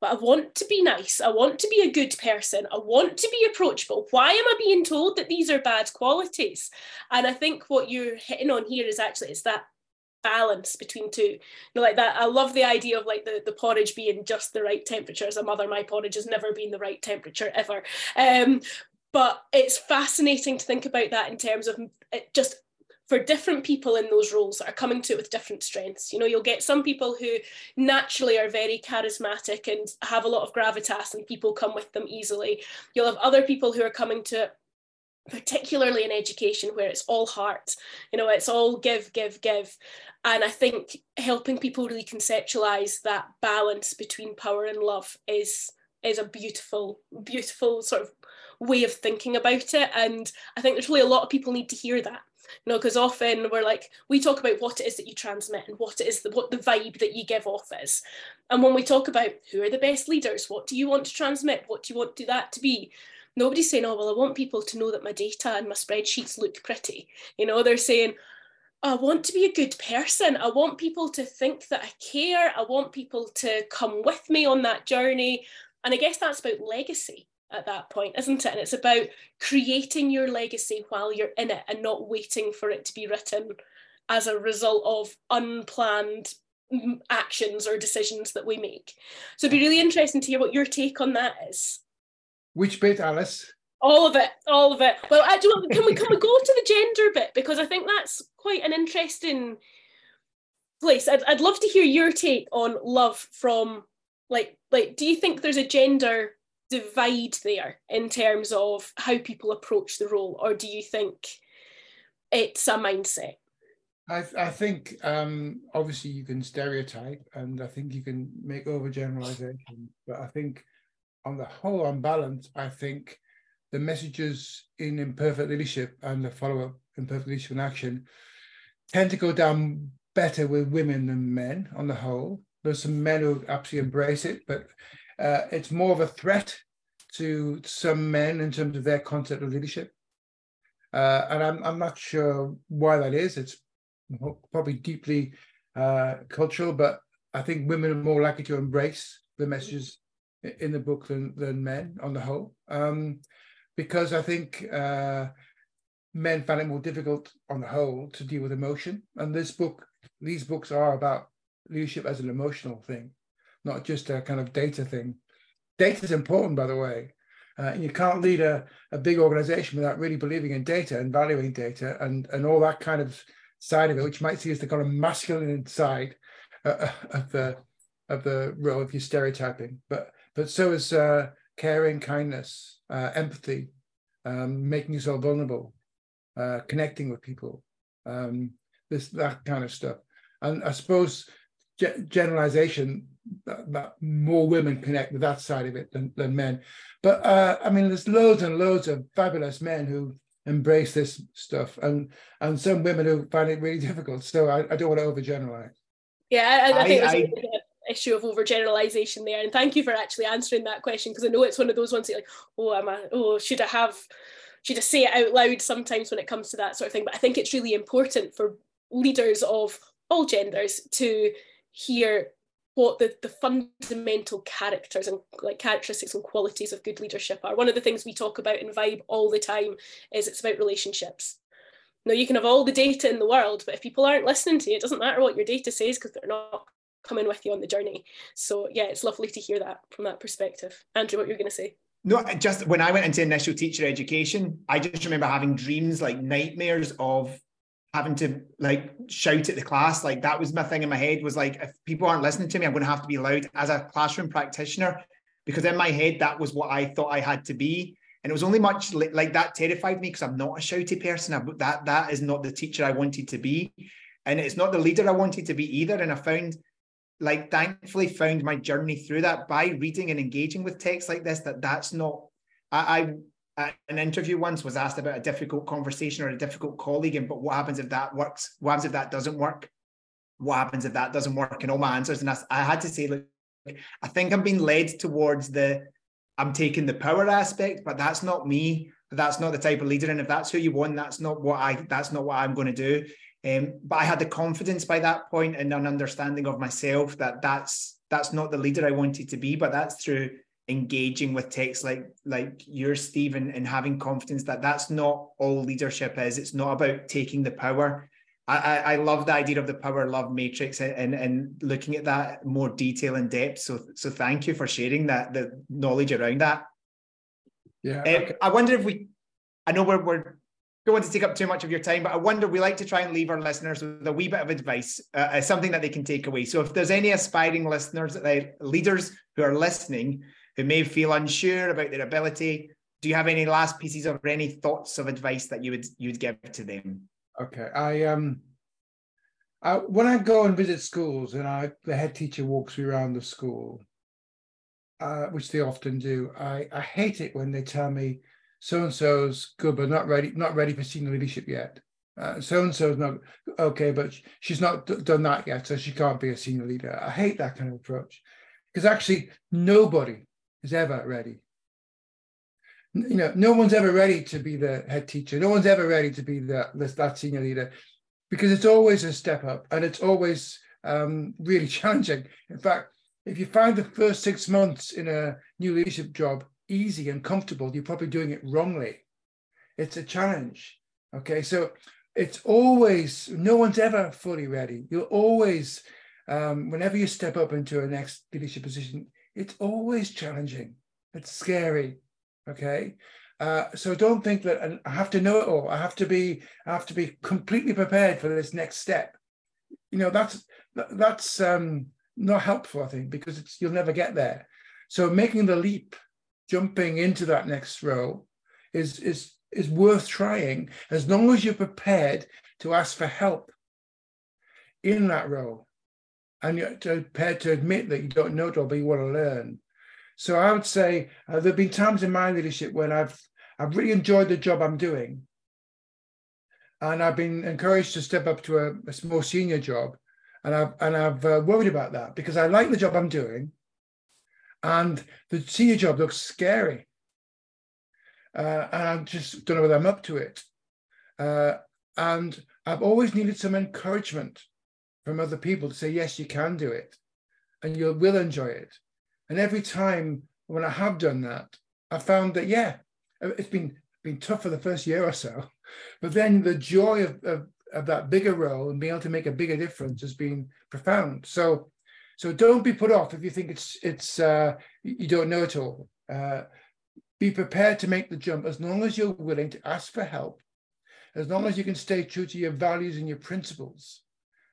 but I want to be nice, I want to be a good person, I want to be approachable. Why am I being told that these are bad qualities? And I think what you're hitting on here is actually, it's that balance between two, you know, like that. I love the idea of like the, the porridge being just the right temperature. As a mother, my porridge has never been the right temperature ever. Um, But it's fascinating to think about that in terms of it just for different people in those roles that are coming to it with different strengths. You know, you'll get some people who naturally are very charismatic and have a lot of gravitas and people come with them easily. You'll have other people who are coming to it, particularly in education, where it's all heart, you know, it's all give, give, give. And I think helping people really conceptualize that balance between power and love is is a beautiful, beautiful sort of way of thinking about it. And I think there's really a lot of people need to hear that, you know, because often we're like, we talk about what it is that you transmit and what it is that, what the vibe that you give off is. And when we talk about who are the best leaders, what do you want to transmit, what do you want to do that to be, nobody's saying, oh, well, I want people to know that my data and my spreadsheets look pretty. You know, they're saying, I want to be a good person. I want people to think that I care. I want people to come with me on that journey. And I guess that's about legacy at that point, isn't it? And it's about creating your legacy while you're in it and not waiting for it to be written as a result of unplanned actions or decisions that we make. So it'd be really interesting to hear what your take on that is. Which bit, Alice? All of it, all of it. Well, I do. Can we can we go to the gender bit? Because I think that's quite an interesting place. I'd, I'd love to hear your take on love from, like, like, do you think there's a gender divide there in terms of how people approach the role, or do you think it's a mindset? I, I think um, obviously you can stereotype, and I think you can make overgeneralizations, but I think on the whole, on balance, I think the messages in Imperfect Leadership and the follow-up Imperfect Leadership in Action tend to go down better with women than men on the whole. There's some men who absolutely embrace it, but Uh, it's more of a threat to some men in terms of their concept of leadership. Uh, and I'm, I'm not sure why that is. It's probably deeply uh, cultural, but I think women are more likely to embrace the messages in the book than, than men on the whole, um, because I think uh, men find it more difficult on the whole to deal with emotion. And this book, these books are about leadership as an emotional thing, not just a kind of data thing. Data is important, by the way. Uh, you can't lead a, a big organization without really believing in data and valuing data and, and all that kind of side of it, which you might see as the kind of masculine side uh, of the of the role if you're stereotyping. But but so is uh, caring, kindness, uh, empathy, um, making yourself vulnerable, uh, connecting with people, um, this that kind of stuff. And I suppose ge- generalization. That, that more women connect with that side of it than, than men. But uh, I mean, there's loads and loads of fabulous men who embrace this stuff, and and some women who find it really difficult. So I, I don't want to overgeneralize. Yeah, I, I think I, there's I, an issue of overgeneralization there. And thank you for actually answering that question, because I know it's one of those ones that you're like, oh, am I, oh, should I have, should I say it out loud sometimes when it comes to that sort of thing? But I think it's really important for leaders of all genders to hear what the, the fundamental characters and like characteristics and qualities of good leadership are. One of the things we talk about in Vibe all the time is it's about relationships. Now, you can have all the data in the world, but if people aren't listening to you, it doesn't matter what your data says, because they're not coming with you on the journey. So yeah, it's lovely to hear that from that perspective. Andrew, what you're going to say? No, just when I went into initial teacher education, I just remember having dreams, like nightmares of having to like shout at the class. Like that was my thing in my head, was like, if people aren't listening to me, I'm going to have to be loud as a classroom practitioner. because in my head, that was what I thought I had to be. And it was only much like that terrified me because I'm not a shouty person. I, that, that is not the teacher I wanted to be. And it's not the leader I wanted to be either. And I found, like, thankfully found my journey through that by reading and engaging with texts like this, that that's not, I, I at an interview once was asked about a difficult conversation or a difficult colleague, and but what happens if that works? What happens if that doesn't work? What happens if that doesn't work? And all my answers, and I, I had to say, look, I think I'm being led towards the, I'm taking the power aspect, but that's not me. That's not the type of leader. And if that's who you want, that's not what I, that's not what I'm going to do. Um, but I had the confidence by that point and an understanding of myself that that's, that's not the leader I wanted to be, but that's through engaging with texts like, like yours, Steve, and, and having confidence that that's not all leadership is. It's not about taking the power. I, I, I love the idea of the power love matrix and, and, and looking at that more detail and depth. So, so thank you for sharing that, the knowledge around that. Yeah. Um, okay. I wonder if we, I know we're, we're, don't want to take up too much of your time, but I wonder, we like to try and leave our listeners with a wee bit of advice, uh, something that they can take away. So if there's any aspiring listeners, uh, leaders who are listening, who may feel unsure about their ability, do you have any last pieces of or any thoughts of advice that you would you'd give to them? Okay, I um, I, when I go and visit schools and I the head teacher walks me around the school, uh, which they often do, I I hate it when they tell me, so-and-so's good, but not ready, not ready for senior leadership yet. Uh, so-and-so's not, okay, but she's not d- done that yet, so she can't be a senior leader. I hate that kind of approach, because actually nobody is ever ready. You know, no one's ever ready to be the head teacher. No one's ever ready to be the, the, that senior leader, because it's always a step up and it's always um, really challenging. In fact, if you find the first six months in a new leadership job easy and comfortable, you're probably doing it wrongly. It's a challenge. Okay, so it's always, no one's ever fully ready. You'll always, um, whenever you step up into a next leadership position, it's always challenging. It's scary. Okay, uh, so don't think that and I have to know it all. I have to be, I have to be completely prepared for this next step. You know, that's that's um, not helpful, I think, because it's, you'll never get there. So making the leap, jumping into that next role is, is, is worth trying, as long as you're prepared to ask for help in that role and you're prepared to admit that you don't know it all, but you want to learn. So I would say uh, there have been times in my leadership when I've, I've really enjoyed the job I'm doing, and I've been encouraged to step up to a, a more senior job, and I've, and I've uh, worried about that because I like the job I'm doing, and the senior job looks scary. Uh, and I just don't know whether I'm up to it. Uh, and I've always needed some encouragement from other people to say, yes, you can do it. And you will enjoy it. And every time when I have done that, I found that, yeah, it's been, been tough for the first year or so. But then the joy of, of, of that bigger role and being able to make a bigger difference has been profound. So So don't be put off if you think it's it's uh, you don't know it all. Uh, be prepared to make the jump, as long as you're willing to ask for help, as long as you can stay true to your values and your principles,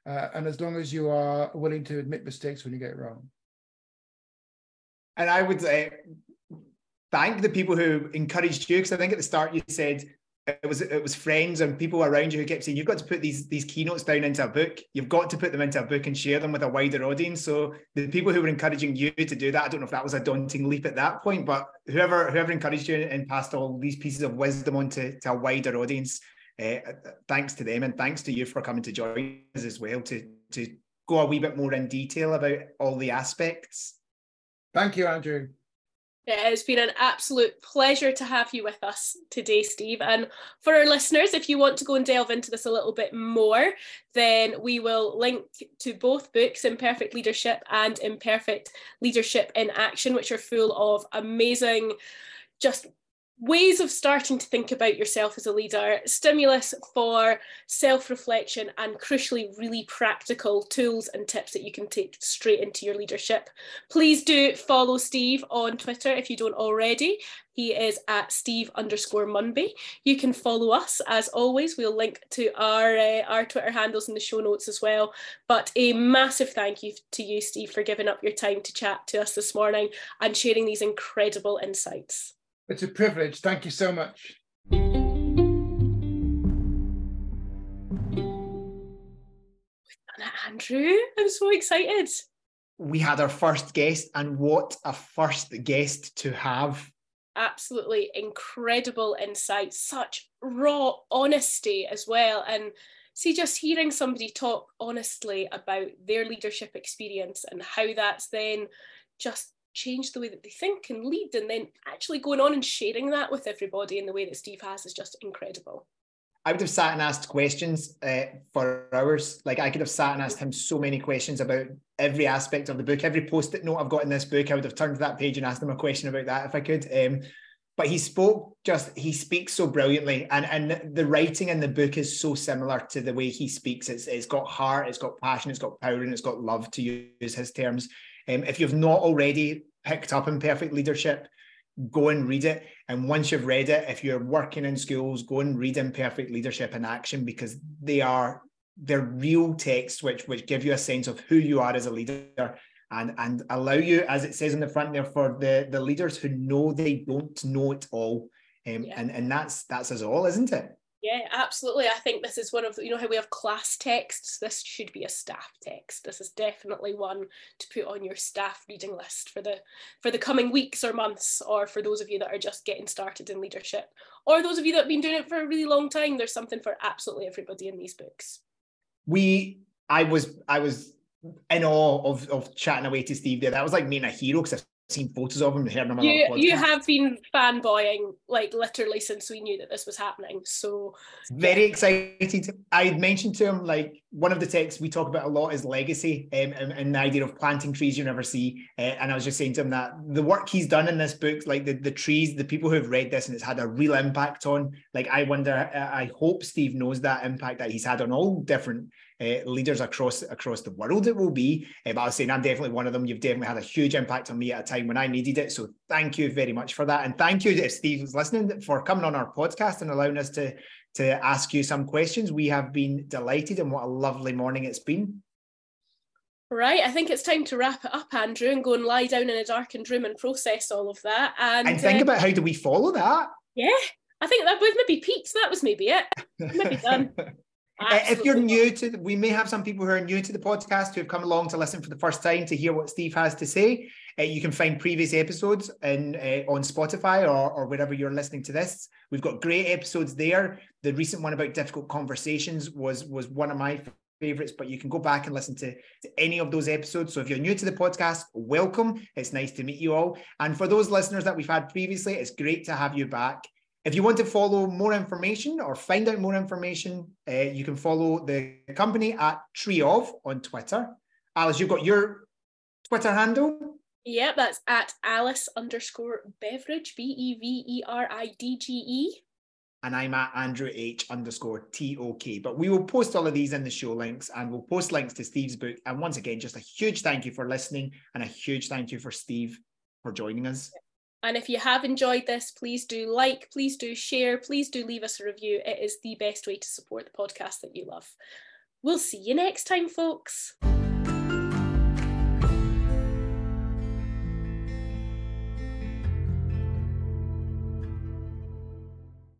uh, and as long as you are willing to admit mistakes when you get it wrong. And I would uh, thank the people who encouraged you, because I think at the start you said it was it was friends and people around you who kept saying, you've got to put these these keynotes down into a book. You've got to put them into a book and share them with a wider audience. So the people who were encouraging you to do that, I don't know if that was a daunting leap at that point, but whoever whoever encouraged you and passed all these pieces of wisdom on to, to a wider audience, uh, thanks to them, and thanks to you for coming to join us as well to, to go a wee bit more in detail about all the aspects. Thank you, Andrew. Yeah, it's been an absolute pleasure to have you with us today, Steve. And for our listeners, if you want to go and delve into this a little bit more, then we will link to both books, Imperfect Leadership and Imperfect Leadership in Action, which are full of amazing, just ways of starting to think about yourself as a leader, stimulus for self-reflection, and crucially really practical tools and tips that you can take straight into your leadership. Please do follow Steve on Twitter if you don't already. He is at Steve underscore Munby. You can follow us as always. We'll link to our, uh, our Twitter handles in the show notes as well. But a massive thank you to you, Steve, for giving up your time to chat to us this morning and sharing these incredible insights. It's a privilege. Thank you so much. We've done it, Andrew. I'm so excited. We had our first guest, and what a first guest to have. Absolutely incredible insight, such raw honesty as well. And see, just hearing somebody talk honestly about their leadership experience and how that's then just changed the way that they think and lead, and then actually going on and sharing that with everybody in the way that Steve has, is just incredible. I would have sat and asked questions uh, for hours. Like, I could have sat and asked him so many questions about every aspect of the book. Every post-it note I've got in this book, I would have turned to that page and asked him a question about that if I could. Um, but he spoke just, he speaks so brilliantly. And, and the writing in the book is so similar to the way he speaks. It's, it's got heart, it's got passion, it's got power, and it's got love, to use his terms. Um, if you've not already picked up Imperfect Leadership, go and read it. And once you've read it, if you're working in schools, go and read Imperfect Leadership in Action, because they are they're real texts which which give you a sense of who you are as a leader, and and allow you, as it says on the front there, for the the leaders who know they don't know it all. Um, yeah. And and that's that's us all, isn't it? Yeah, absolutely. I think this is one of the, you know how we have class texts, this should be a staff text. This is definitely one to put on your staff reading list for the for the coming weeks or months, or for those of you that are just getting started in leadership, or those of you that have been doing it for a really long time. There's something for absolutely everybody in these books. We, I was, I was in awe of of chatting away to Steve there. That was like meeting a hero, because I've seen photos of him and heard him on you, podcast. You have been fanboying, like, literally since we knew that this was happening, so very excited. I had mentioned to him, like, one of the texts we talk about a lot is legacy, um, and, and the idea of planting trees you never see, uh, and I was just saying to him that the work he's done in this book, like the, the trees, the people who have read this and it's had a real impact on, like, I wonder, I hope Steve knows that impact that he's had on all different Uh, leaders across across the world. It will be, uh, but I was saying I'm definitely one of them. You've definitely had a huge impact on me at a time when I needed it, so thank you very much for that. And thank you, if Steve was listening, for coming on our podcast and allowing us to to ask you some questions. We have been delighted, and what a lovely morning it's been. Right, I think it's time to wrap it up, Andrew, and go and lie down in a darkened room and process all of that, and, and think uh, about how do we follow that. Yeah, I think that was maybe peeps that was maybe it maybe done. Absolutely. If you're new to, the, we may have some people who are new to the podcast who have come along to listen for the first time to hear what Steve has to say. Uh, you can find previous episodes in, uh, on Spotify or, or wherever you're listening to this. We've got great episodes there. The recent one about difficult conversations was, was one of my favourites, but you can go back and listen to, to any of those episodes. So if you're new to the podcast, welcome. It's nice to meet you all. And for those listeners that we've had previously, it's great to have you back. If you want to follow more information or find out more information, uh, you can follow the company at Tree of on Twitter. Alice, you've got your Twitter handle? Yeah, that's at Alice underscore Beveridge, B E V E R I D G E. And I'm at Andrew H underscore T O K. But we will post all of these in the show links, and we'll post links to Steve's book. And once again, just a huge thank you for listening, and a huge thank you for Steve for joining us. Yeah. And if you have enjoyed this, please do like, please do share, please do leave us a review. It is the best way to support the podcast that you love. We'll see you next time, folks.